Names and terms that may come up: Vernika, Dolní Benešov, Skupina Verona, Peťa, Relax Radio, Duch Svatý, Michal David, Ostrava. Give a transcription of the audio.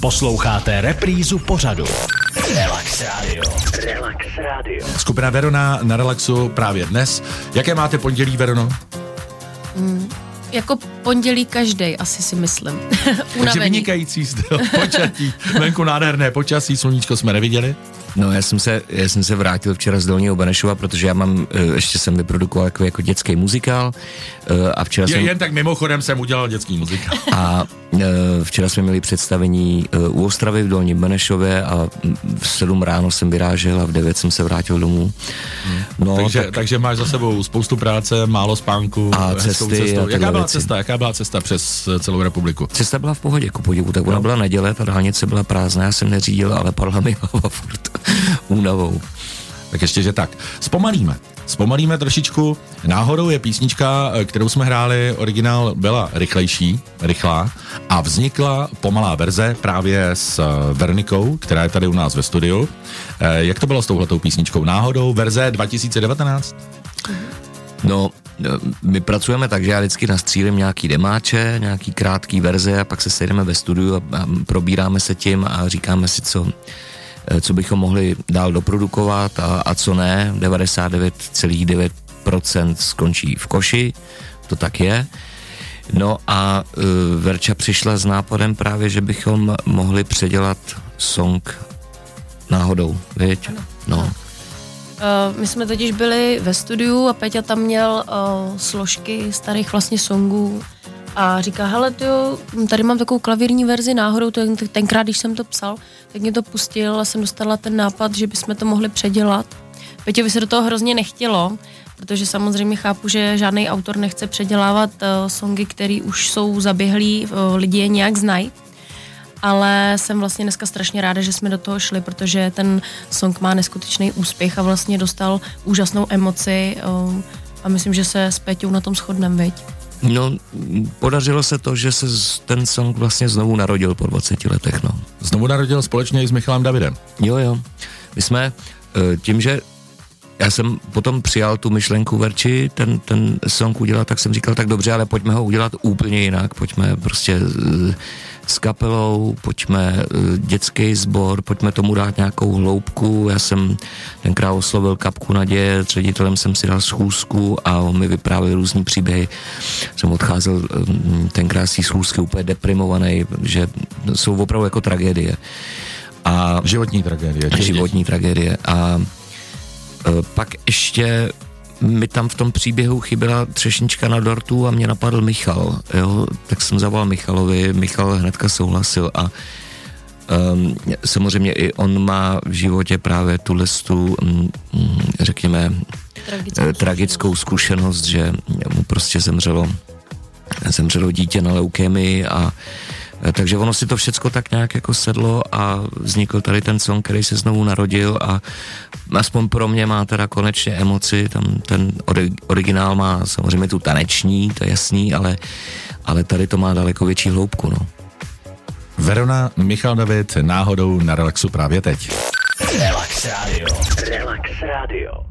Posloucháte reprízu pořadu Relax Radio. Relax Radio. Skupina Verona na Relaxu právě dnes. Jaké máte pondělí, Verono? Jako pondělí každej, asi si myslím. Takže vynikající počatí, venku nádherné počasí, sluníčko jsme neviděli. No, já jsem se vrátil včera z Dolního Benešova, protože já mám, ještě jsem vyprodukoval jako dětský muzikál. A včera jen tak mimochodem jsem udělal dětský muzikál. A včera jsme měli představení u Ostravy v Dolním Benešově a v 7 ráno jsem vyrážel a v 9 jsem se vrátil domů. No, takže máš za sebou spoustu práce, málo spánku, a hezkou cestou. Jaká byla cesta přes celou republiku? Cesta byla v pohodě, ku podivu. Tak ona byla neděle, ta dálnice byla prázdná, já jsem neřídil, ale padla mi hlava furt únavou. Tak ještě, že tak. Zpomalíme trošičku. Náhodou je písnička, kterou jsme hráli, originál byla rychlá a vznikla pomalá verze právě s Vernikou, která je tady u nás ve studiu. Jak to bylo s touhletou písničkou? Náhodou verze 2019? No, my pracujeme tak, že já vždycky nastřílim nějaký demáče, nějaký krátký verze a pak se sejdeme ve studiu a probíráme se tím a říkáme si, co bychom mohli dál doprodukovat a co ne. 99,9% skončí v koši, to tak je. No a Verča přišla s nápadem právě, že bychom mohli předělat song náhodou, viď? No. My jsme totiž byli ve studiu a Peťa tam měl složky starých vlastně songů a říká, hele tyjo, tady mám takovou klavírní verzi náhodou, tenkrát, když jsem to psal, tak mě to pustil a jsem dostala ten nápad, že bychom to mohli předělat. Peťovi se do toho hrozně nechtělo, protože samozřejmě chápu, že žádný autor nechce předělávat songy, které už jsou zaběhlí, lidi je nějak znají. Ale jsem vlastně dneska strašně ráda, že jsme do toho šli, protože ten song má neskutečný úspěch a vlastně dostal úžasnou emoci a myslím, že se s Peťou na tom shodneme, viď? No, podařilo se to, že se ten song vlastně znovu narodil po 20 letech, no. Znovu narodil společně i s Michalem Davidem. Jo. My jsme tím, že já jsem potom přijal tu myšlenku Verči, ten song udělat, tak jsem říkal, tak dobře, ale pojďme ho udělat úplně jinak, pojďme prostě s kapelou, pojďme dětský sbor, pojďme tomu dát nějakou hloubku. Já jsem tenkrát oslovil Kapku Naděje, s ředitelem jsem si dal schůzku a on mi vyprávěl různý příběhy. Jsem odcházel tenkrát z schůzky úplně deprimovaný, že jsou opravdu jako tragédie. A životní tragédie. A pak ještě mi tam v tom příběhu chyběla třešnička na dortu a mě napadl Michal, jo? Tak jsem zavolal Michalovi, Michal hnedka souhlasil a samozřejmě i on má v životě právě tu řekněme tragickou zkušenost, že mu prostě zemřelo dítě na leukémii a takže ono si to všecko tak nějak jako sedlo a vznikl tady ten song, který se znovu narodil a aspoň pro mě má teda konečně emoci, tam ten originál má samozřejmě tu taneční, to je jasný, ale tady to má daleko větší hloubku, no. Verona, Michal David, náhodou na Relaxu právě teď. Relax Radio. Relax Radio.